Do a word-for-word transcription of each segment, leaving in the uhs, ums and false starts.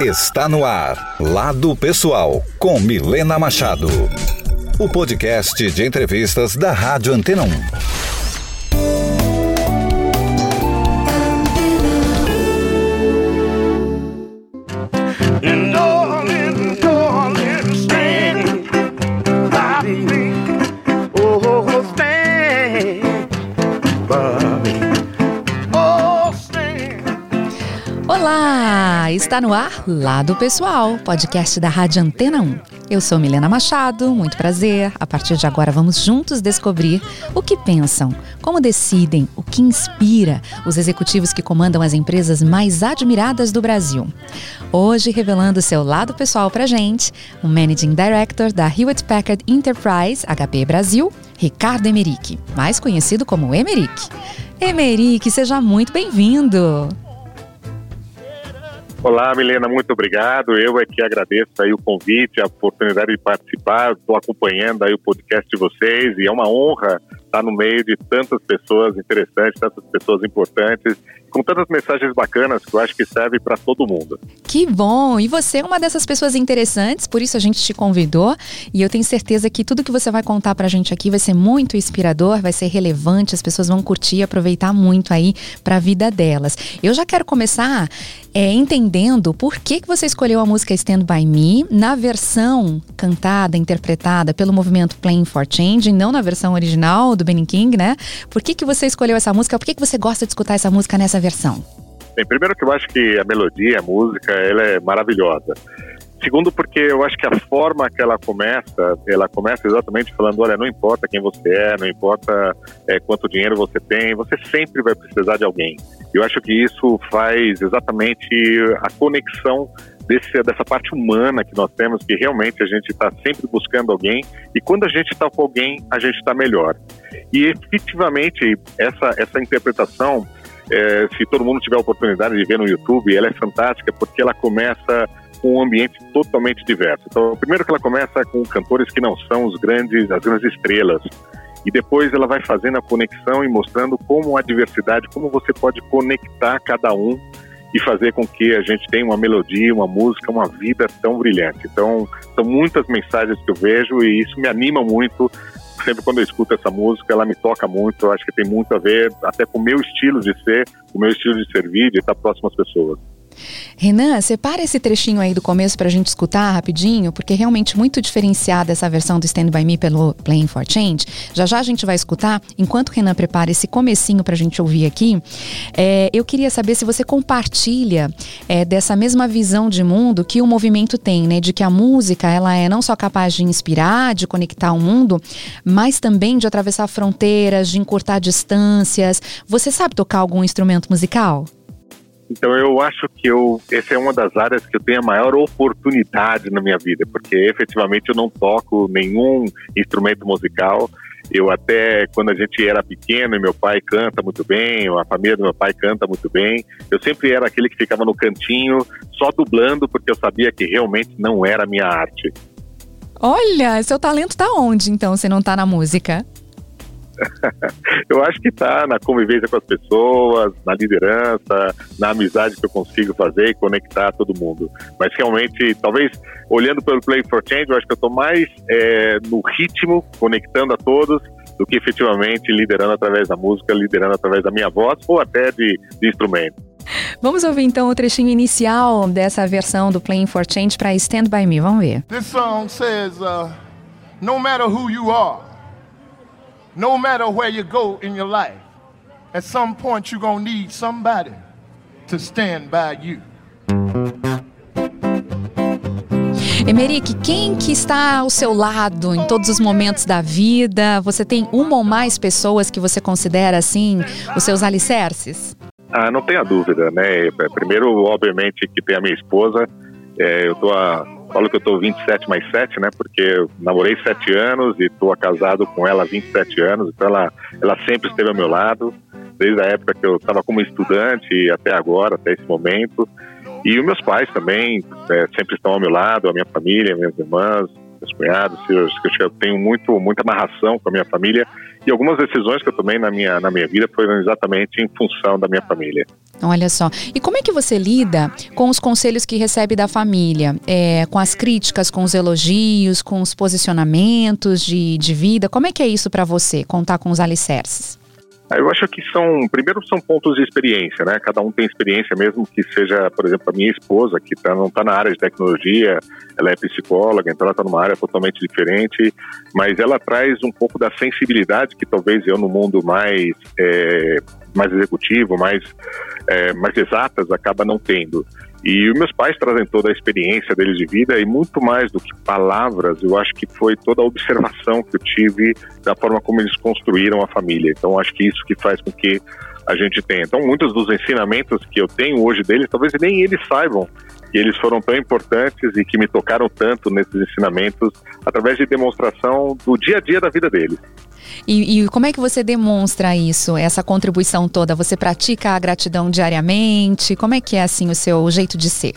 Está no ar, Lado Pessoal, com Milena Machado. O podcast de entrevistas da Rádio Antena um. Está no ar Lado Pessoal, podcast da Rádio Antena um. Eu sou Milena Machado, muito prazer. A partir de agora vamos juntos descobrir o que pensam, como decidem, o que inspira os executivos que comandam as empresas mais admiradas do Brasil. Hoje, revelando seu lado pessoal pra gente, o Managing Director da Hewlett Packard Enterprise, H P Brasil, Ricardo Emerick, mais conhecido como Emerick. Emerick, seja muito bem-vindo! Olá, Milena, muito obrigado. Eu é que agradeço aí o convite, a oportunidade de participar. Estou acompanhando aí o podcast de vocês e é uma honra estar no meio de tantas pessoas interessantes, tantas pessoas importantes, com tantas mensagens bacanas que eu acho que serve para todo mundo. Que bom! E você é uma dessas pessoas interessantes, por isso a gente te convidou e eu tenho certeza que tudo que você vai contar para a gente aqui vai ser muito inspirador, vai ser relevante, as pessoas vão curtir e aproveitar muito aí para a vida delas. Eu já quero começar é, entendendo por que, que você escolheu a música Stand By Me na versão cantada, interpretada pelo movimento Playing For Change, não na versão original do Ben E. King, né? Por que, que você escolheu essa música? Por que, que você gosta de escutar essa música nessa versão? Bem, primeiro que eu acho que a melodia, a música, ela é maravilhosa. Segundo, porque eu acho que a forma que ela começa, ela começa exatamente falando, olha, não importa quem você é, não importa é, quanto dinheiro você tem, você sempre vai precisar de alguém. Eu acho que isso faz exatamente a conexão Desse, dessa parte humana que nós temos, que realmente a gente está sempre buscando alguém, e quando a gente está com alguém, a gente está melhor. E efetivamente, essa, essa interpretação, é, se todo mundo tiver a oportunidade de ver no YouTube, ela é fantástica, porque ela começa com um ambiente totalmente diverso. Então, primeiro que ela começa com cantores que não são os grandes, as grandes estrelas, e depois ela vai fazendo a conexão e mostrando como a diversidade, como você pode conectar cada um e fazer com que a gente tenha uma melodia, uma música, uma vida tão brilhante. Então, são muitas mensagens que eu vejo e isso me anima muito. Sempre quando eu escuto essa música, ela me toca muito. Eu acho que tem muito a ver até com o meu estilo de ser, com o meu estilo de servir, de estar próximo às pessoas. Renan, separa esse trechinho aí do começo pra gente escutar rapidinho, porque é realmente muito diferenciada essa versão do Stand By Me pelo Playing For Change. Já já a gente vai escutar. Enquanto o Renan prepara esse comecinho pra gente ouvir aqui, é, eu queria saber se você compartilha é, dessa mesma visão de mundo que o movimento tem, né? De que a música, ela é não só capaz de inspirar, de conectar o mundo, mas também de atravessar fronteiras, de encurtar distâncias. Você sabe tocar algum instrumento musical? Então eu acho que eu, essa é uma das áreas que eu tenho a maior oportunidade na minha vida, porque efetivamente eu não toco nenhum instrumento musical. Eu até, quando a gente era pequeno, e meu pai canta muito bem, a família do meu pai canta muito bem, eu sempre era aquele que ficava no cantinho, só dublando, porque eu sabia que realmente não era a minha arte. Olha, seu talento tá onde então, se não tá na música? Eu acho que está na convivência com as pessoas, na liderança, na amizade que eu consigo fazer e conectar todo mundo. Mas realmente, talvez, olhando pelo Play for Change, eu acho que eu estou mais é, no ritmo, conectando a todos, do que efetivamente liderando através da música, liderando através da minha voz ou até de, de instrumento. Vamos ouvir então o trechinho inicial dessa versão do Playing for Change para Stand By Me. Vamos ver. This song says, uh, no matter who you are, no matter where you go in your life, at some point you're gonna need somebody to stand by you. Emerick, quem que está ao seu lado em todos os momentos da vida? Você tem uma ou mais pessoas que você considera, assim, os seus alicerces? Ah, não tenha dúvida, né? Primeiro, obviamente, que tem a minha esposa. É, eu tô a... Falo que eu tô vinte e sete mais sete, né? Porque eu namorei sete anos e tô casado com ela há vinte e sete anos. Então ela, ela sempre esteve ao meu lado, desde a época que eu estava como estudante até agora, até esse momento. E os meus pais também é, sempre estão ao meu lado, a minha família, minhas irmãs, meus cunhados, filhos, que eu tenho muito, muita amarração com a minha família, e algumas decisões que eu tomei na minha, na minha vida foram exatamente em função da minha família. Olha só, e como é que você lida com os conselhos que recebe da família? É, com as críticas, com os elogios, com os posicionamentos de, de vida, como é que é isso para você, contar com os alicerces? Eu acho que são, primeiro são pontos de experiência, né? Cada um tem experiência, mesmo que seja, por exemplo, a minha esposa, que tá, não está na área de tecnologia, ela é psicóloga, então ela está numa área totalmente diferente, mas ela traz um pouco da sensibilidade que talvez eu no mundo mais, é, mais executivo, mais, é, mais exatas, acaba não tendo. E os meus pais trazem toda a experiência deles de vida, e muito mais do que palavras, eu acho que foi toda a observação que eu tive da forma como eles construíram a família. Então acho que isso que faz com que a gente tenha. Então muitos dos ensinamentos que eu tenho hoje deles, talvez nem eles saibam que eles foram tão importantes e que me tocaram tanto nesses ensinamentos através de demonstração do dia a dia da vida deles. E, e como é que você demonstra isso, essa contribuição toda? Você pratica a gratidão diariamente? Como é que é assim o seu jeito de ser?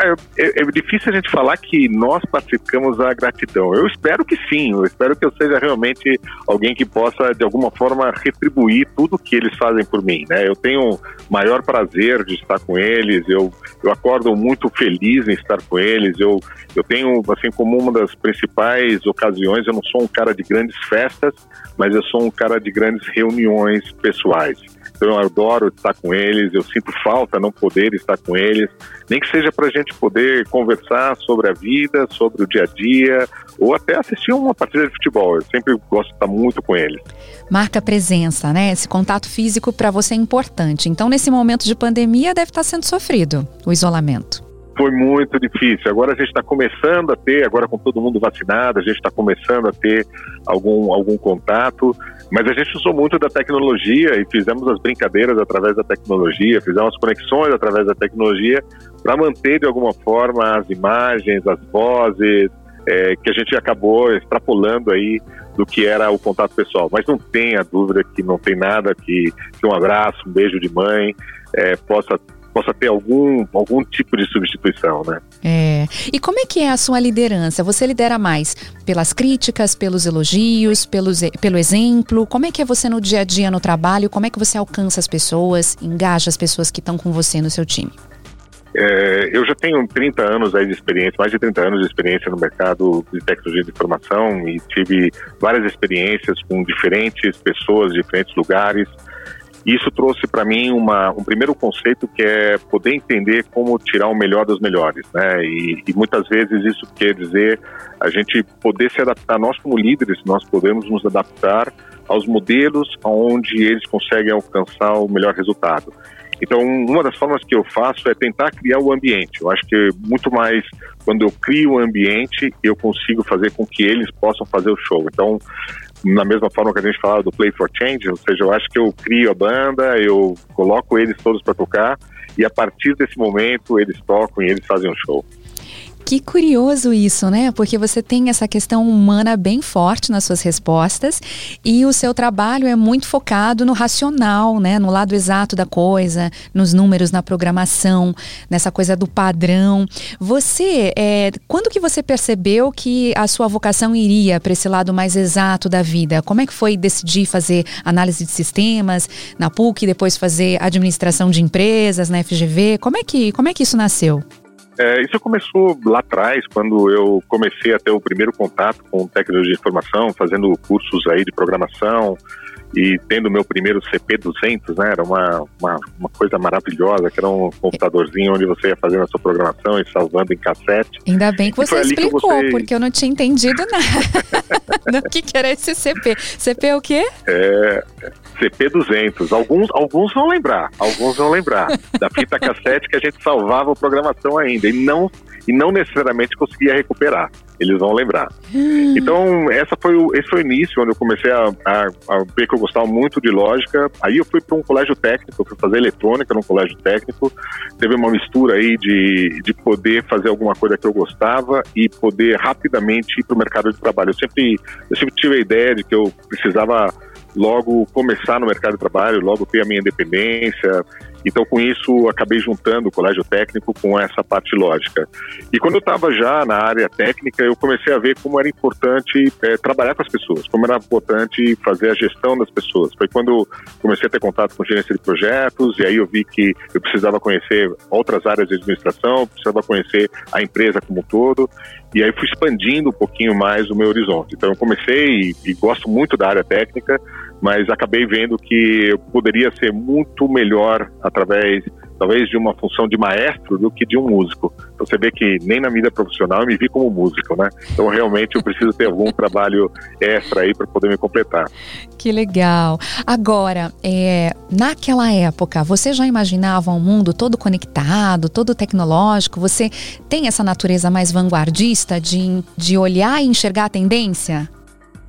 É, é, é difícil a gente falar que nós praticamos a gratidão. Eu espero que sim, eu espero que eu seja realmente alguém que possa, de alguma forma, retribuir tudo que eles fazem por mim, né? Eu tenho o maior prazer de estar com eles, eu, eu acordo muito feliz em estar com eles, eu, eu tenho, assim, como uma das principais ocasiões, eu não sou um cara de grandes festas, mas eu sou um cara de grandes reuniões pessoais. Então eu adoro estar com eles, eu sinto falta não poder estar com eles, nem que seja para a gente poder conversar sobre a vida, sobre o dia a dia, ou até assistir uma partida de futebol. Eu sempre gosto de estar muito com eles. Marca presença, né? Esse contato físico para você é importante. Então nesse momento de pandemia deve estar sendo sofrido o isolamento. Foi muito difícil. Agora a gente está começando a ter, agora com todo mundo vacinado, a gente está começando a ter algum, algum contato, mas a gente usou muito da tecnologia e fizemos as brincadeiras através da tecnologia, fizemos as conexões através da tecnologia para manter de alguma forma as imagens, as vozes, é, que a gente acabou extrapolando aí do que era o contato pessoal. Mas não tenha dúvida que não tem nada que, que um abraço, um beijo de mãe é, possa possa ter algum, algum tipo de substituição, né? É. E como é que é a sua liderança? Você lidera mais pelas críticas, pelos elogios, pelos, pelo exemplo? Como é que é você no dia a dia, no trabalho? Como é que você alcança as pessoas, engaja as pessoas que estão com você no seu time? É, eu já tenho trinta anos aí de experiência, mais de trinta anos de experiência no mercado de tecnologia de informação, e tive várias experiências com diferentes pessoas, diferentes lugares. Isso trouxe para mim uma, um primeiro conceito, que é poder entender como tirar o melhor dos melhores, né? E, e muitas vezes isso quer dizer a gente poder se adaptar. Nós como líderes, nós podemos nos adaptar aos modelos onde eles conseguem alcançar o melhor resultado. Então, uma das formas que eu faço é tentar criar o ambiente. Eu acho que muito mais quando eu crio o ambiente, eu consigo fazer com que eles possam fazer o show. Então, na mesma forma que a gente falava do Play For Change, ou seja, eu acho que eu crio a banda, eu coloco eles todos para tocar, e a partir desse momento eles tocam e eles fazem um show. Que curioso isso, né? Porque você tem essa questão humana bem forte nas suas respostas, e o seu trabalho é muito focado no racional, né? No lado exato da coisa, nos números, na programação, nessa coisa do padrão. Você, é, quando que você percebeu que a sua vocação iria para esse lado mais exato da vida? Como é que foi decidir fazer análise de sistemas na P U C, depois fazer administração de empresas na F G V? Como é que, como é que isso nasceu? É, isso começou lá atrás, quando eu comecei a ter o primeiro contato com tecnologia de informação, fazendo cursos aí de programação e tendo o meu primeiro C P duzentos, né? Era uma, uma, uma coisa maravilhosa, que era um computadorzinho onde você ia fazendo a sua programação e salvando em cassete. Ainda bem que você explicou, que eu gostei... porque eu não tinha entendido nada do que era esse C P. C P é o quê? É... C P duzentos. Alguns, alguns vão lembrar, alguns vão lembrar da fita cassete, que a gente salvava a programação ainda e não, e não necessariamente conseguia recuperar. Eles vão lembrar. Hum. Então, essa foi o, esse foi o início, onde eu comecei a, a, a ver que eu gostava muito de lógica. Aí eu fui para um colégio técnico, eu fui fazer eletrônica num colégio técnico. Teve uma mistura aí de, de poder fazer alguma coisa que eu gostava e poder rapidamente ir para o mercado de trabalho. Eu sempre, eu sempre tive a ideia de que eu precisava... logo começar no mercado de trabalho, logo ter a minha independência, Então, com isso, acabei juntando o colégio técnico com essa parte lógica. E quando eu estava já na área técnica, eu comecei a ver como era importante é, trabalhar com as pessoas, como era importante fazer a gestão das pessoas. Foi quando eu comecei a ter contato com gerência de projetos, e aí eu vi que eu precisava conhecer outras áreas de administração, precisava conhecer a empresa como um todo, e aí fui expandindo um pouquinho mais o meu horizonte. Então, eu comecei, e, e gosto muito da área técnica, mas acabei vendo que eu poderia ser muito melhor através, talvez, de uma função de maestro do que de um músico. Então você vê que nem na vida profissional eu me vi como músico, né? Então realmente eu preciso ter algum trabalho extra aí para poder me completar. Que legal! Agora, é, naquela época, você já imaginava um mundo todo conectado, todo tecnológico? Você tem essa natureza mais vanguardista de, de olhar e enxergar a tendência?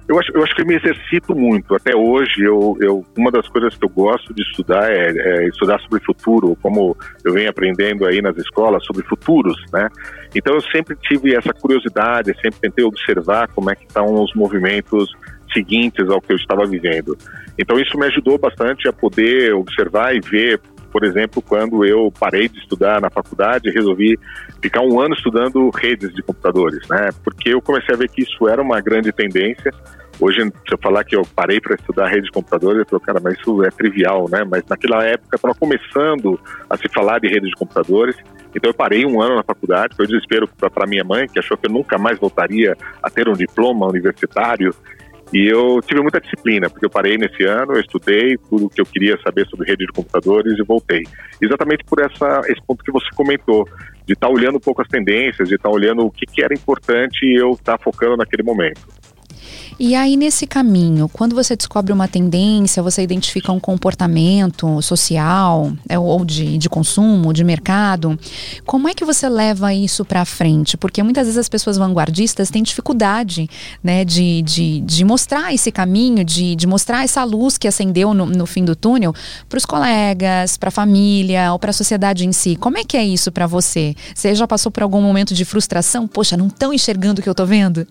Eu acho, eu acho que eu me exercito muito. Até hoje, eu, eu, uma das coisas que eu gosto de estudar é, é estudar sobre futuro, como eu venho aprendendo aí nas escolas, sobre futuros, né? Então, eu sempre tive essa curiosidade, sempre tentei observar como é que estão os movimentos seguintes ao que eu estava vivendo. Então, isso me ajudou bastante a poder observar e ver. Por exemplo, quando eu parei de estudar na faculdade, resolvi ficar um ano estudando redes de computadores, né? Porque eu comecei a ver que isso era uma grande tendência. Hoje, se eu falar que eu parei para estudar redes de computadores, eu falo, cara, mas isso é trivial, né? Mas naquela época estava começando a se falar de redes de computadores. Então eu parei um ano na faculdade, foi um desespero para minha mãe, que achou que eu nunca mais voltaria a ter um diploma universitário. E eu tive muita disciplina, porque eu parei nesse ano, eu estudei tudo o que eu queria saber sobre rede de computadores e voltei. Exatamente por essa, esse ponto que você comentou, de estar olhando um pouco as tendências, de estar olhando o que, que era importante e eu estar focando naquele momento. E aí, nesse caminho, quando você descobre uma tendência, você identifica um comportamento social ou de, de consumo, de mercado, como é que você leva isso para frente? Porque muitas vezes as pessoas vanguardistas têm dificuldade, né, de, de, de mostrar esse caminho, de, de mostrar essa luz que acendeu no, no fim do túnel para os colegas, para a família ou para a sociedade em si. Como é que é isso para você? Você já passou por algum momento de frustração? Poxa, não estão enxergando o que eu estou vendo?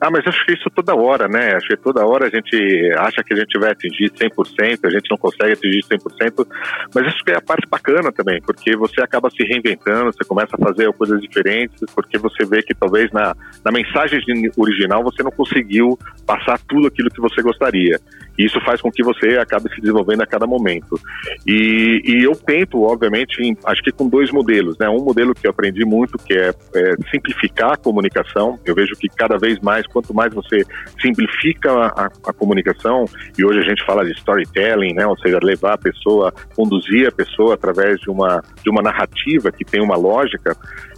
Ah, mas acho que isso toda hora, né? Acho que toda hora a gente acha que a gente vai atingir cem por cento, a gente não consegue atingir cem por cento, mas isso é a parte bacana também, porque você acaba se reinventando, você começa a fazer coisas diferentes, porque você vê que talvez na, na mensagem original você não conseguiu passar tudo aquilo que você gostaria. E isso faz com que você acabe se desenvolvendo a cada momento. E, e eu tento, obviamente, em, acho que com dois modelos, né? Um modelo que eu aprendi muito, que é, é simplificar a comunicação. Eu vejo que cada vez mais, quanto mais você simplifica a, a comunicação, e hoje a gente fala de storytelling, né? Ou seja, levar a pessoa, conduzir a pessoa através de uma, de uma narrativa que tem uma lógica.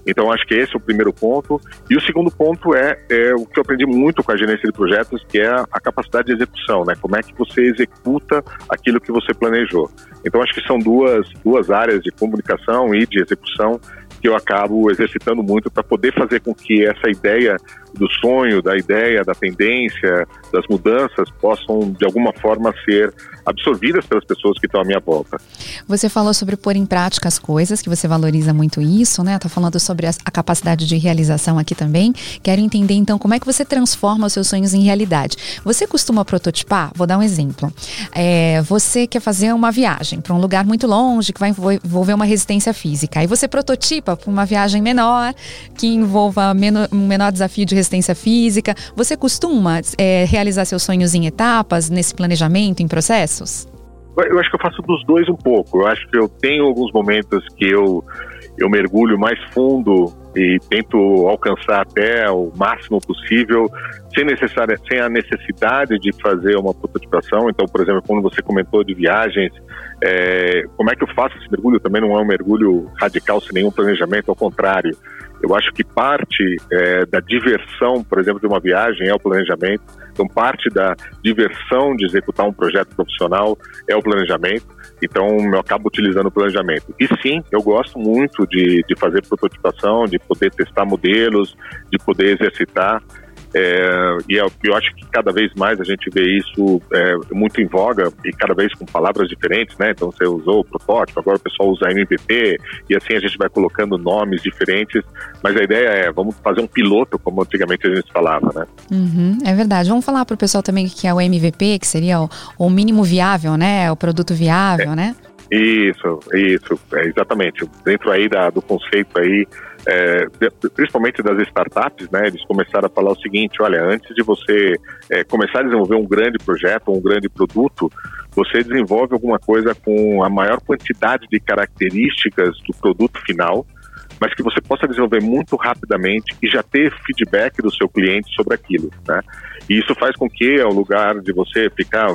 Então, acho que esse é o primeiro ponto. E o segundo ponto é, é o que eu aprendi muito com a gerência de projetos, que é a capacidade de execução, né? Como é que você executa aquilo que você planejou. Então, acho que são duas, duas áreas de comunicação e de execução que eu acabo exercitando muito para poder fazer com que essa ideia do sonho, da ideia, da tendência, das mudanças possam, de alguma forma, ser absorvidas pelas pessoas que estão à minha volta. Você falou sobre pôr em prática as coisas, que você valoriza muito isso, né? Tá falando sobre a capacidade de realização aqui também. Quero entender, então, como é que você transforma os seus sonhos em realidade. Você costuma prototipar? Vou dar um exemplo. É, você quer fazer uma viagem para um lugar muito longe, que vai envolver uma resistência física. Aí você prototipa para uma viagem menor, que envolva menor, um menor desafio de resistência resistência física. Você costuma é, realizar seus sonhos em etapas, nesse planejamento, em processos? Eu acho que eu faço dos dois um pouco. Eu acho que eu tenho alguns momentos que eu, eu mergulho mais fundo e tento alcançar até o máximo possível, sem, necessária, sem a necessidade de fazer uma prototipação. Então, por exemplo, quando você comentou de viagens, é, como é que eu faço esse mergulho? Também não é um mergulho radical, sem nenhum planejamento, ao contrário. Eu acho que parte é, da diversão, por exemplo, de uma viagem é o planejamento. Então, parte da diversão de executar um projeto profissional é o planejamento. Então, eu acabo utilizando o planejamento. E sim, eu gosto muito de, de fazer prototipação, de poder testar modelos, de poder exercitar. É, e eu, eu acho que cada vez mais a gente vê isso é, muito em voga e cada vez com palavras diferentes, né? Então você usou o protótipo, agora o pessoal usa M V P e assim a gente vai colocando nomes diferentes, mas a ideia é, vamos fazer um piloto, como antigamente a gente falava, né? Uhum, é verdade. Vamos falar para o pessoal também o que é o M V P, que seria o, o mínimo viável, né? O produto viável, é. né? Isso, isso, é, exatamente. Dentro aí da, do conceito aí, é, principalmente das startups, né, eles começaram a falar o seguinte: olha, antes de você é, começar a desenvolver um grande projeto, um grande produto, você desenvolve alguma coisa com a maior quantidade de características do produto final, mas que você possa desenvolver muito rapidamente e já ter feedback do seu cliente sobre aquilo, né? E isso faz com que, ao lugar de você ficar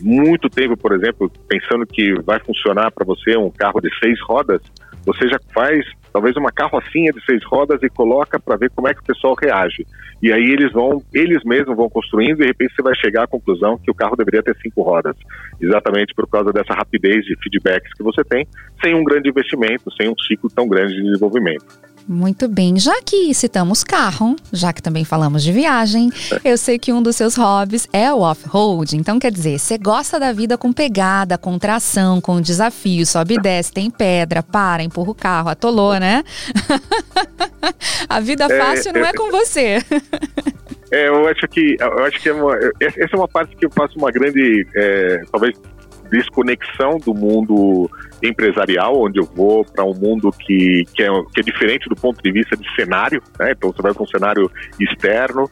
muito tempo, por exemplo, pensando que vai funcionar para você um carro de seis rodas, você já faz talvez uma carrocinha de seis rodas e coloca para ver como é que o pessoal reage. E aí eles vão, eles mesmos vão construindo e de repente você vai chegar à conclusão que o carro deveria ter cinco rodas. Exatamente por causa dessa rapidez de feedbacks que você tem, sem um grande investimento, sem um ciclo tão grande de desenvolvimento. Muito bem, já que citamos carro, já que também falamos de viagem, eu sei que um dos seus hobbies é o off-road. Então, quer dizer, você gosta da vida com pegada, com tração, com desafio, sobe e desce, tem pedra, para, empurra o carro, atolou, né? A vida fácil é, não é com você. É, eu acho que, eu acho que é uma, essa é uma parte que eu faço uma grande, é, talvez, desconexão do mundo empresarial, onde eu vou para um mundo que, que, é, que é diferente do ponto de vista de cenário, né? Então você vai para um cenário externo,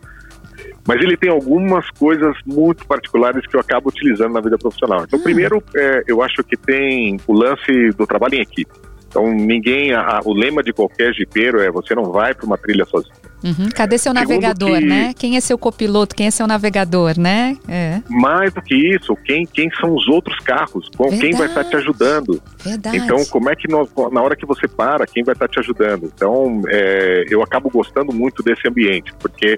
mas ele tem algumas coisas muito particulares que eu acabo utilizando na vida profissional. Então, primeiro, é, eu acho que tem o lance do trabalho em equipe. Então, ninguém, a, o lema de qualquer jipeiro é: você não vai para uma trilha sozinho. Uhum. Cadê seu Segundo navegador, que, né? Quem é seu copiloto? Quem é seu navegador, né? É. Mais do que isso, quem, quem são os outros carros? Com, quem vai estar te ajudando? Verdade. Então, como é que nós, na hora que você para, quem vai estar te ajudando? Então, é, eu acabo gostando muito desse ambiente, porque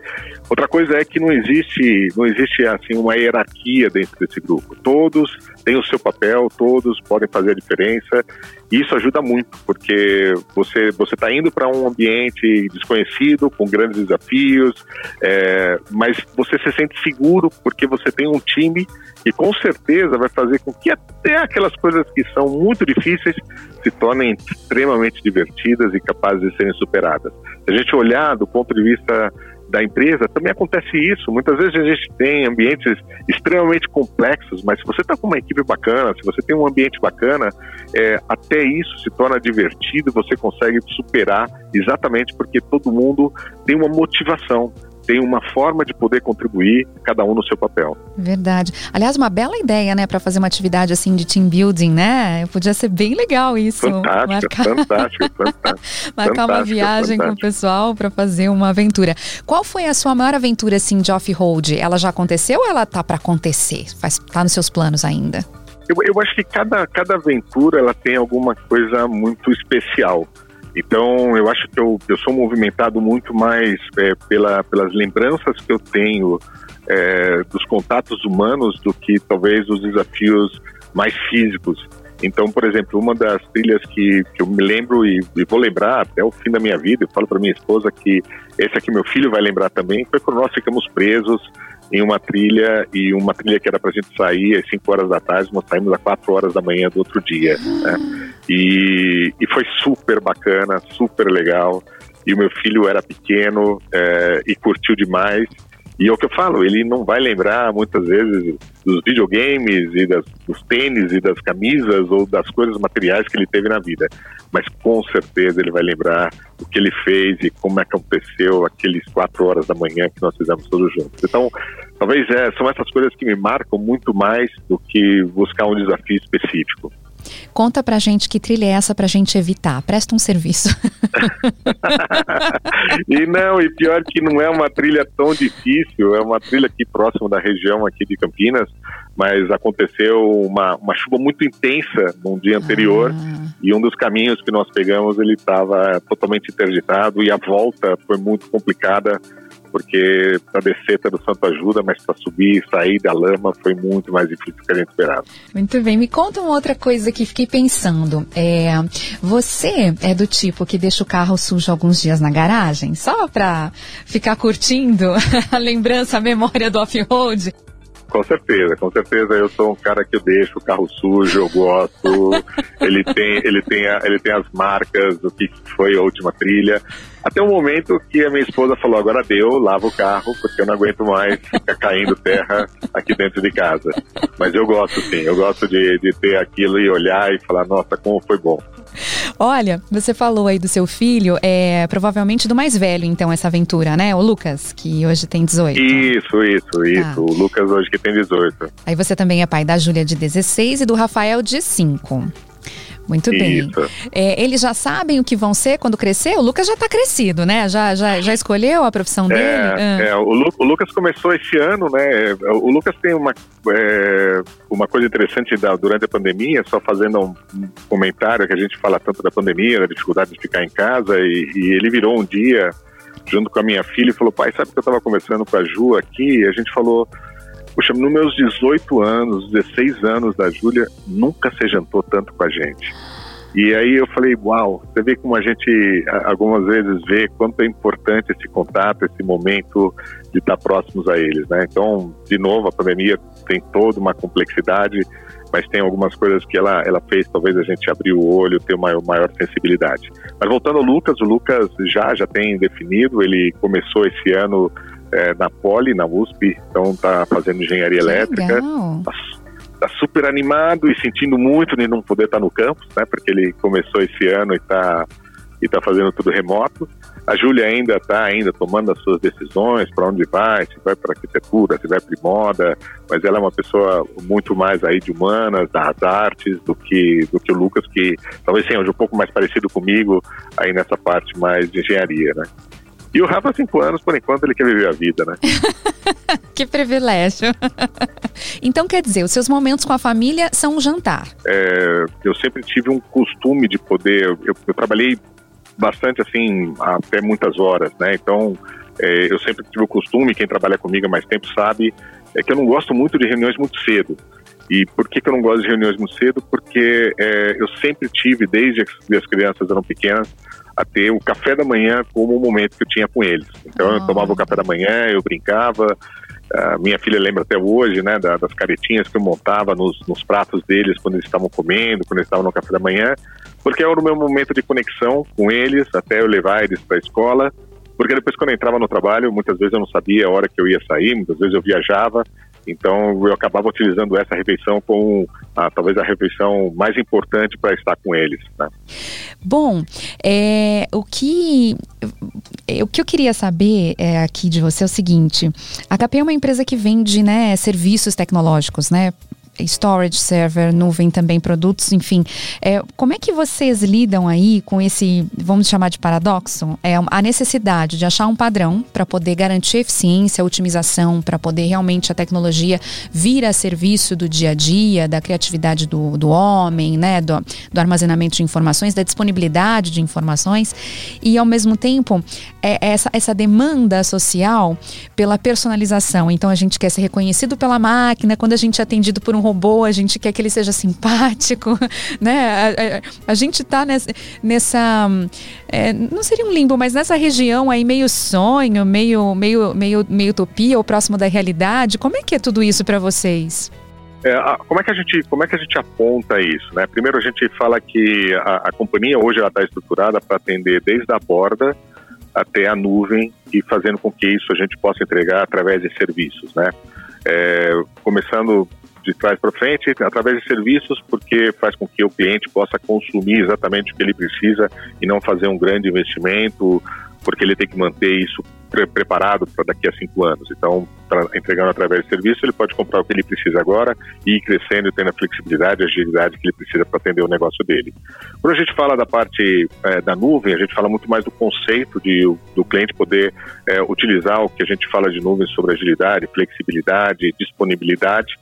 outra coisa é que não existe, não existe assim, uma hierarquia dentro desse grupo. Todos têm o seu papel, todos podem fazer a diferença. E isso ajuda muito, porque você você está indo para um ambiente desconhecido, com grandes desafios, é, mas você se sente seguro porque você tem um time que com certeza vai fazer com que até aquelas coisas que são muito difíceis se tornem extremamente divertidas e capazes de serem superadas. Se a gente olhar do ponto de vista da empresa, também acontece isso. Muitas vezes a gente tem ambientes extremamente complexos, mas se você está com uma equipe bacana, se você tem um ambiente bacana, é, até isso se torna divertido, você consegue superar, exatamente porque todo mundo tem uma motivação, tem uma forma de poder contribuir, cada um no seu papel. Verdade. Aliás, uma bela ideia, né, para fazer uma atividade assim de team building, né? Podia ser bem legal isso. Fantástico, Marcar... fantástico, fantástico. Marcar fantástico, uma viagem fantástico. Com o pessoal para fazer uma aventura. Qual foi a sua maior aventura assim de off-road? Ela já aconteceu ou ela tá para acontecer? Faz, tá nos seus planos ainda? Eu, eu acho que cada, cada aventura ela tem alguma coisa muito especial. Então, eu acho que eu, eu sou movimentado muito mais é, pela, pelas lembranças que eu tenho é, dos contatos humanos do que talvez os desafios mais físicos. Então, por exemplo, uma das trilhas que, que eu me lembro e, e vou lembrar até o fim da minha vida, eu falo para minha esposa que esse aqui meu filho vai lembrar também, foi quando nós ficamos presos em uma trilha, e uma trilha que era pra gente sair às cinco horas da tarde, nós saímos às quatro horas da manhã do outro dia, né? E, e foi super bacana, super legal, e o meu filho era pequeno, é, e curtiu demais, e é o que eu falo, ele não vai lembrar muitas vezes dos videogames e das, dos tênis e das camisas ou das coisas materiais que ele teve na vida, mas com certeza ele vai lembrar o que ele fez e como é que aconteceu aqueles quatro horas da manhã que nós fizemos todos juntos. Então, talvez é, são essas coisas que me marcam muito mais do que buscar um desafio específico. Conta pra gente que trilha é essa pra gente evitar. Presta um serviço. E não, e pior que não é uma trilha tão difícil. É uma trilha aqui próximo da região aqui de Campinas, mas aconteceu uma, uma chuva muito intensa num dia anterior, ah. e um dos caminhos que nós pegamos, ele estava totalmente interditado, e a volta foi muito complicada, porque para descer tá do Santo ajuda, mas para subir e sair da lama foi muito mais difícil do que a gente esperava. Muito bem, me conta uma outra coisa que fiquei pensando. É, você é do tipo que deixa o carro sujo alguns dias na garagem, só para ficar curtindo a lembrança, a memória do off-road? Com certeza, com certeza eu sou um cara que eu deixo o carro sujo, eu gosto, ele tem, ele tem, a, ele tem as marcas do que foi a última trilha, Até o momento que a minha esposa falou, agora deu, lava o carro, porque eu não aguento mais ficar caindo terra aqui dentro de casa. Mas eu gosto, sim, eu gosto de, de ter aquilo e olhar e falar, nossa, como foi bom. Olha, você falou aí do seu filho, é provavelmente do mais velho, então, essa aventura, né? O Lucas, que hoje tem dezoito. Isso, isso, isso. Ah. O Lucas hoje que tem dezoito. Aí você também é pai da Júlia de dezesseis e do Rafael de cinco. Muito bem. É, eles já sabem o que vão ser quando crescer? O Lucas já está crescido, né? Já, já, já escolheu a profissão dele? É, ah. é, o, Lu, o Lucas começou esse ano, né? O Lucas tem uma, é, uma coisa interessante da, durante a pandemia, só fazendo um, um comentário que a gente fala tanto da pandemia, da dificuldade de ficar em casa, e, e ele virou um dia, junto com a minha filha, e falou, pai, sabe que eu estava conversando com a Ju aqui? E a gente falou... Puxa, nos meus dezoito anos, dezesseis anos da Júlia, nunca se jantou tanto com a gente. E aí eu falei, uau, você vê como a gente algumas vezes vê quanto é importante esse contato, esse momento de estar próximos a eles, né? Então, de novo, a pandemia tem toda uma complexidade, mas tem algumas coisas que ela, ela fez, talvez a gente abrir o olho, ter uma maior sensibilidade. Mas voltando ao Lucas, o Lucas já, já tem definido, ele começou esse ano... É, na Poli, na U S P, então tá fazendo engenharia que elétrica, tá, tá super animado e sentindo muito de não poder estar tá no campus, né, porque ele começou esse ano e tá, e tá fazendo tudo remoto. A Júlia ainda tá ainda tomando as suas decisões, para onde vai, se vai para arquitetura, se vai para moda, mas ela é uma pessoa muito mais aí de humanas, das artes, do que, do que o Lucas, que talvez seja um pouco mais parecido comigo aí nessa parte mais de engenharia, né. E o Rafa, há cinco anos, por enquanto, ele quer viver a vida, né? Que privilégio! Então, quer dizer, os seus momentos com a família são um jantar? É, eu sempre tive um costume de poder... Eu, eu trabalhei bastante, assim, até muitas horas, né? Então, é, eu sempre tive o costume, quem trabalha comigo há mais tempo sabe, é que eu não gosto muito de reuniões muito cedo. E por que, que eu não gosto de reuniões muito cedo? Porque é, eu sempre tive, desde que as crianças eram pequenas, a ter o café da manhã como o momento que eu tinha com eles. Então, ah. eu tomava o café da manhã, eu brincava. A minha filha lembra até hoje, né, das caretinhas que eu montava nos, nos pratos deles quando eles estavam comendo, quando eles estavam no café da manhã, porque era o meu momento de conexão com eles, até eu levar eles para a escola. Porque depois, quando eu entrava no trabalho, muitas vezes eu não sabia a hora que eu ia sair, muitas vezes eu viajava. Então, eu acabava utilizando essa refeição como ah, talvez a refeição mais importante para estar com eles. Né? Bom, é, o, que, o que eu queria saber é, aqui de você é o seguinte. A H P é uma empresa que vende, né, serviços tecnológicos, né? Storage, server, nuvem também, produtos, enfim. É, como é que vocês lidam aí com esse, vamos chamar de paradoxo? É, a necessidade de achar um padrão para poder garantir eficiência, otimização, para poder realmente a tecnologia vir a serviço do dia a dia, da criatividade do, do homem, né, do, do armazenamento de informações, da disponibilidade de informações. E, ao mesmo tempo, é, essa, essa demanda social pela personalização. Então, a gente quer ser reconhecido pela máquina, quando a gente é atendido por um robô, a gente quer que ele seja simpático, né? A, a, a gente tá nessa, nessa é, não seria um limbo, mas nessa região aí meio sonho, meio, meio, meio, meio utopia ou próximo da realidade. Como é que é tudo isso para vocês? É, a, como, é que a gente, como é que a gente aponta isso, né? Primeiro a gente fala que a, a companhia hoje ela está estruturada para atender desde a borda até a nuvem e fazendo com que isso a gente possa entregar através de serviços, né? É, começando de trás para frente, através de serviços, porque faz com que o cliente possa consumir exatamente o que ele precisa e não fazer um grande investimento, porque ele tem que manter isso pre- preparado para daqui a cinco anos. Então, pra, entregando através de serviço, ele pode comprar o que ele precisa agora e ir crescendo e tendo a flexibilidade, a agilidade que ele precisa para atender o negócio dele. Quando a gente fala da parte é, da nuvem, a gente fala muito mais do conceito de, do cliente poder é, utilizar o que a gente fala de nuvem sobre agilidade, flexibilidade, disponibilidade.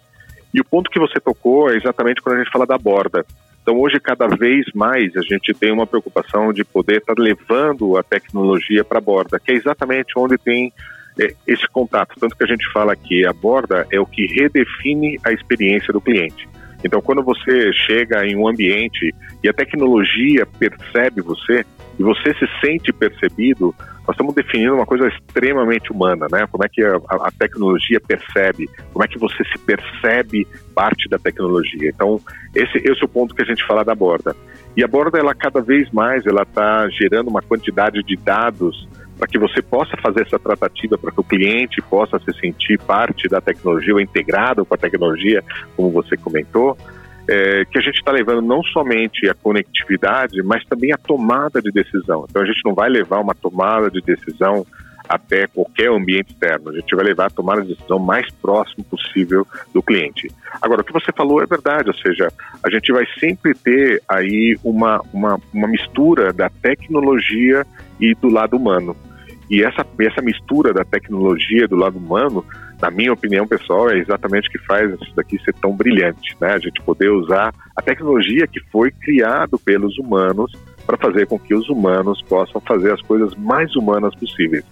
E o ponto que você tocou é exatamente quando a gente fala da borda. Então, hoje, cada vez mais, a gente tem uma preocupação de poder estar levando a tecnologia para a borda, que é exatamente onde tem é, esse contato. Tanto que a gente fala que a borda é o que redefine a experiência do cliente. Então, quando você chega em um ambiente e a tecnologia percebe você, e você se sente percebido, nós estamos definindo uma coisa extremamente humana, né? Como é que a, a tecnologia percebe, como é que você se percebe parte da tecnologia. Então, esse, esse é o ponto que a gente fala da borda. E a borda, ela cada vez mais, ela está gerando uma quantidade de dados para que você possa fazer essa tratativa, para que o cliente possa se sentir parte da tecnologia, ou integrado com a tecnologia, como você comentou, é, que a gente está levando não somente a conectividade, mas também a tomada de decisão. Então, a gente não vai levar uma tomada de decisão até qualquer ambiente externo. A gente vai levar a tomada de decisão mais próximo possível do cliente. Agora, o que você falou é verdade, ou seja, a gente vai sempre ter aí uma, uma, uma mistura da tecnologia e do lado humano. E essa, essa mistura da tecnologia do lado humano, na minha opinião pessoal, é exatamente o que faz isso daqui ser tão brilhante, né? A gente poder usar a tecnologia que foi criada pelos humanos para fazer com que os humanos possam fazer as coisas mais humanas possíveis.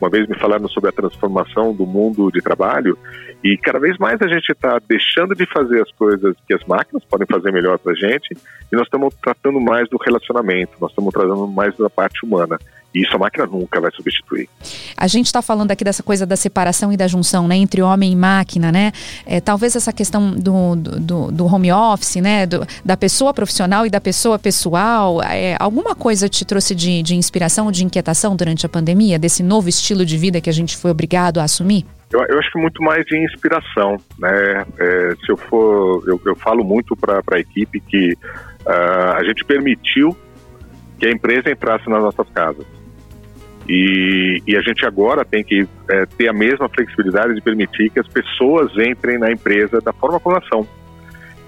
Uma vez me falaram sobre a transformação do mundo de trabalho, e cada vez mais a gente está deixando de fazer as coisas que as máquinas podem fazer melhor para a gente, e nós estamos tratando mais do relacionamento, nós estamos tratando mais da parte humana. E isso a máquina nunca vai substituir. A gente está falando aqui dessa coisa da separação e da junção, né, entre homem e máquina, né? É, talvez essa questão do, do, do home office, né, do, da pessoa profissional e da pessoa pessoal. É, alguma coisa te trouxe de, de inspiração ou de inquietação durante a pandemia, desse novo estilo de vida que a gente foi obrigado a assumir? Eu, eu acho que muito mais de inspiração, né? É, se eu for, eu, eu falo muito para a equipe que uh, a gente permitiu que a empresa entrasse nas nossas casas. E, e a gente agora tem que é, ter a mesma flexibilidade de permitir que as pessoas entrem na empresa da forma como elas são.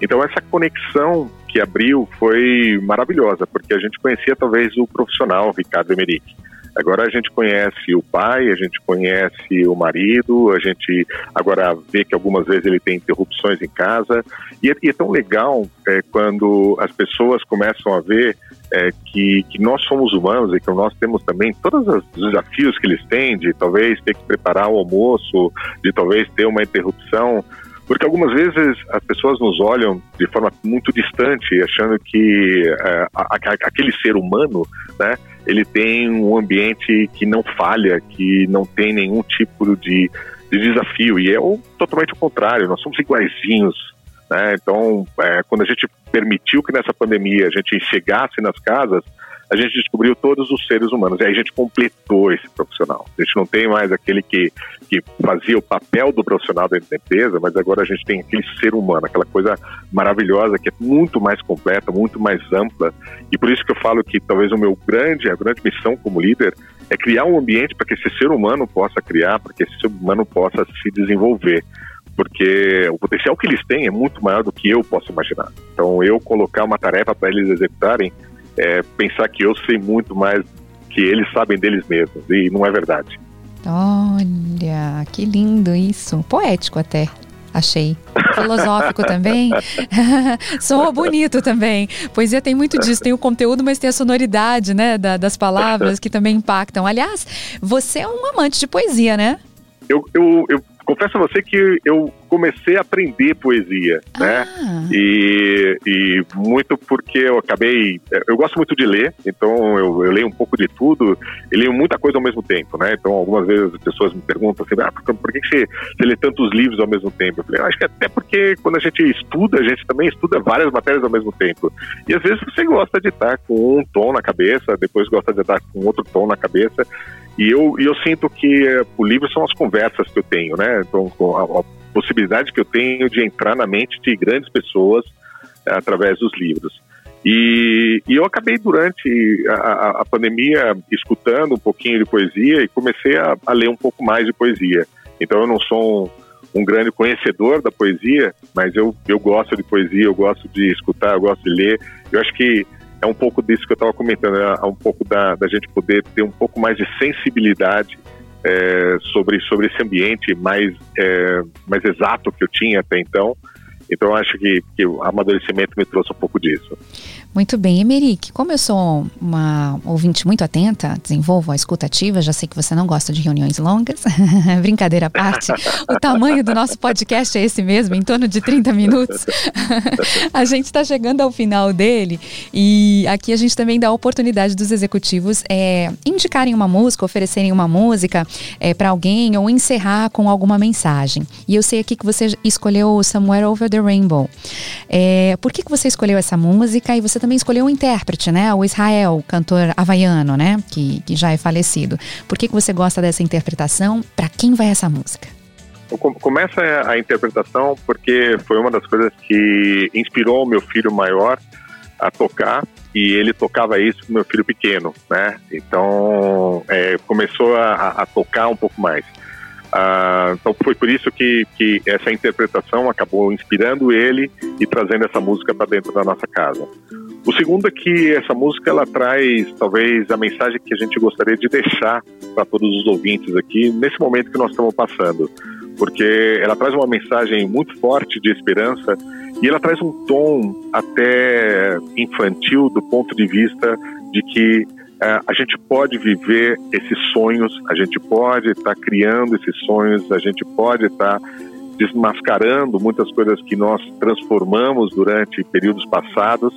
Então essa conexão que abriu foi maravilhosa, porque a gente conhecia talvez o profissional Ricardo Emerick. Agora a gente conhece o pai, a gente conhece o marido, a gente agora vê que algumas vezes ele tem interrupções em casa. E é, e é tão legal é, quando as pessoas começam a ver É, que, que nós somos humanos e que nós temos também todos os desafios que eles têm, de talvez ter que preparar o almoço, de talvez ter uma interrupção, porque algumas vezes as pessoas nos olham de forma muito distante, achando que é, a, a, aquele ser humano, né, ele tem um ambiente que não falha, que não tem nenhum tipo de, de desafio, e é o, totalmente o contrário, nós somos iguaizinhos, né? Então, é, quando a gente permitiu que nessa pandemia a gente chegasse nas casas, a gente descobriu todos os seres humanos, e aí a gente completou esse profissional. A gente não tem mais aquele que, que fazia o papel do profissional dentro da empresa, mas agora a gente tem aquele ser humano, aquela coisa maravilhosa que é muito mais completa, muito mais ampla, e por isso que eu falo que talvez o meu grande, a grande missão como líder é criar um ambiente para que esse ser humano possa criar, para que esse ser humano possa se desenvolver, porque o potencial que eles têm é muito maior do que eu posso imaginar. Então, eu colocar uma tarefa para eles executarem, é pensar que eu sei muito mais que eles sabem deles mesmos, e não é verdade. Olha, que lindo isso. Poético até, achei. Filosófico também. Soou bonito também. Poesia tem muito disso, tem o conteúdo, mas tem a sonoridade, né, da, das palavras que também impactam. Aliás, você é um amante de poesia, né? Eu... eu, eu... Confesso a você que eu comecei a aprender poesia, né? Ah. E, e muito porque eu acabei... Eu gosto muito de ler, então eu, eu leio um pouco de tudo e leio muita coisa ao mesmo tempo, né? Então, algumas vezes as pessoas me perguntam assim, ah, por, por que você, você lê tantos livros ao mesmo tempo? Eu falei, ah, acho que até porque quando a gente estuda, a gente também estuda várias matérias ao mesmo tempo. E às vezes você gosta de estar com um tom na cabeça, depois gosta de estar com outro tom na cabeça. E eu, eu sinto que é, o livro são as conversas que eu tenho, né? Então, a, a possibilidade que eu tenho de entrar na mente de grandes pessoas é, através dos livros. E, e eu acabei, durante a, a pandemia, escutando um pouquinho de poesia e comecei a, a ler um pouco mais de poesia. Então, eu não sou um, um grande conhecedor da poesia, mas eu, eu gosto de poesia, eu gosto de escutar, eu gosto de ler. Eu acho que é um pouco disso que eu estava comentando, é um pouco da, da gente poder ter um pouco mais de sensibilidade é, sobre, sobre esse ambiente mais, é, mais exato que eu tinha até então. Então, eu acho que, que o amadurecimento me trouxe um pouco disso. Muito bem, Emerick, como eu sou uma ouvinte muito atenta, desenvolvo a escuta ativa, já sei que você não gosta de reuniões longas, brincadeira à parte, o tamanho do nosso podcast é esse mesmo, em torno de trinta minutos, a gente está chegando ao final dele, e aqui a gente também dá a oportunidade dos executivos é, indicarem uma música, oferecerem uma música é, para alguém, ou encerrar com alguma mensagem. E eu sei aqui que você escolheu o Samuel Over the Rainbow. É, por que, que você escolheu essa música? E você também escolheu um intérprete, né? O Israel, cantor havaiano, né? Que, que já é falecido. Por que, que você gosta dessa interpretação? Para quem vai essa música? Começa a interpretação porque foi uma das coisas que inspirou o meu filho maior a tocar, e ele tocava isso com meu filho pequeno, né? Então é, começou a, a tocar um pouco mais. Ah, então foi por isso que, que essa interpretação acabou inspirando ele e trazendo essa música para dentro da nossa casa. O segundo é que essa música, ela traz talvez a mensagem que a gente gostaria de deixar para todos os ouvintes aqui nesse momento que nós estamos passando, porque ela traz uma mensagem muito forte de esperança e ela traz um tom até infantil do ponto de vista de que uh, a gente pode viver esses sonhos, a gente pode estar tá criando esses sonhos, a gente pode estar tá desmascarando muitas coisas que nós transformamos durante períodos passados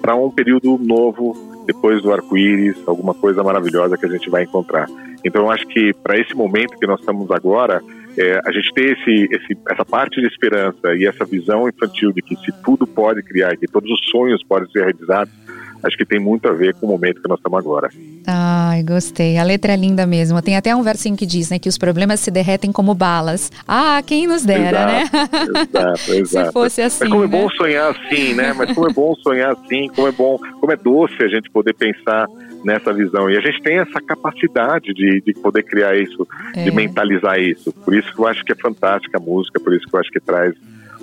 para um período novo, depois do arco-íris, alguma coisa maravilhosa que a gente vai encontrar. Então, eu acho que para esse momento que nós estamos agora, é, a gente ter esse, esse, essa parte de esperança e essa visão infantil de que se tudo pode criar, que todos os sonhos podem ser realizados, acho que tem muito a ver com o momento que nós estamos agora. Ai, gostei. A letra é linda mesmo. Tem até um versinho que diz, né, que os problemas se derretem como balas. Ah, quem nos dera, exato, né? Exato, exato. Se fosse assim, Mas como né? é bom sonhar assim, né? Mas como é bom sonhar assim, como é bom, como é doce a gente poder pensar nessa visão. E a gente tem essa capacidade de, de poder criar isso, é. de mentalizar isso. Por isso que eu acho que é fantástica a música, por isso que eu acho que traz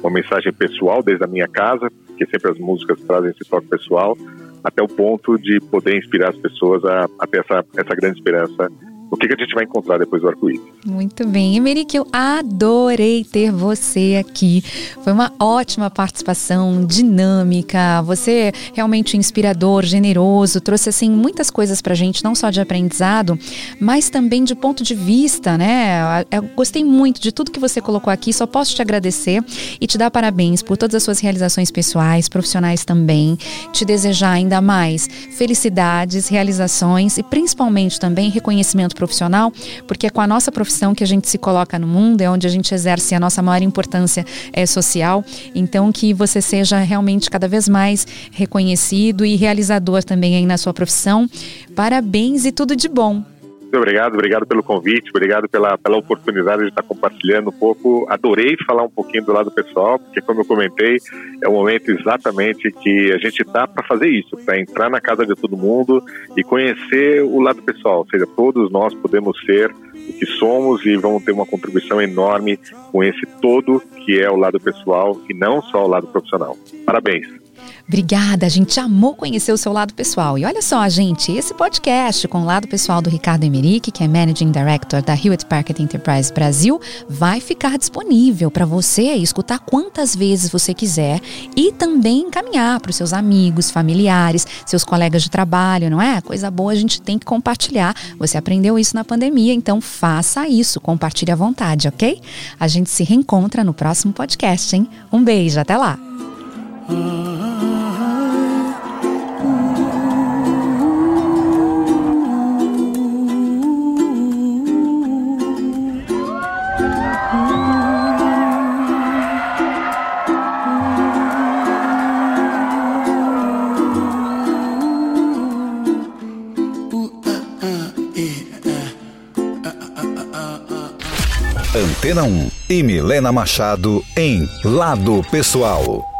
uma mensagem pessoal desde a minha casa, porque sempre as músicas trazem esse toque pessoal, até o ponto de poder inspirar as pessoas a, a ter essa, essa grande esperança. O que, que a gente vai encontrar depois do arco-íris? Muito bem, Emerick, eu adorei ter você aqui. Foi uma ótima participação, dinâmica. Você realmente inspirador, generoso, trouxe assim muitas coisas pra gente, não só de aprendizado, mas também de ponto de vista, né? Eu gostei muito de tudo que você colocou aqui, só posso te agradecer e te dar parabéns por todas as suas realizações pessoais, profissionais também. Te desejar ainda mais felicidades, realizações e principalmente também reconhecimento profissional, porque é com a nossa profissão que a gente se coloca no mundo, é onde a gente exerce a nossa maior importância é, social. Então, que você seja realmente cada vez mais reconhecido e realizador também aí na sua profissão. Parabéns e tudo de bom. Muito obrigado, obrigado pelo convite, obrigado pela, pela oportunidade de estar compartilhando um pouco. Adorei falar um pouquinho do lado pessoal, porque como eu comentei, é o momento exatamente que a gente está para fazer isso, para entrar na casa de todo mundo e conhecer o lado pessoal, ou seja, todos nós podemos ser o que somos e vamos ter uma contribuição enorme com esse todo que é o lado pessoal e não só o lado profissional. Parabéns! Obrigada, a gente amou conhecer o seu lado pessoal. E olha só, gente, esse podcast com o lado pessoal do Ricardo Emerick, que é Managing Director da Hewlett Packard Enterprise Brasil, vai ficar disponível para você escutar quantas vezes você quiser e também encaminhar para os seus amigos, familiares, seus colegas de trabalho, não é? Coisa boa a gente tem que compartilhar. Você aprendeu isso na pandemia, então faça isso, compartilhe à vontade, ok? A gente se reencontra no próximo podcast, hein? Um beijo, até lá! Antena um e Milena Machado em Lado Pessoal.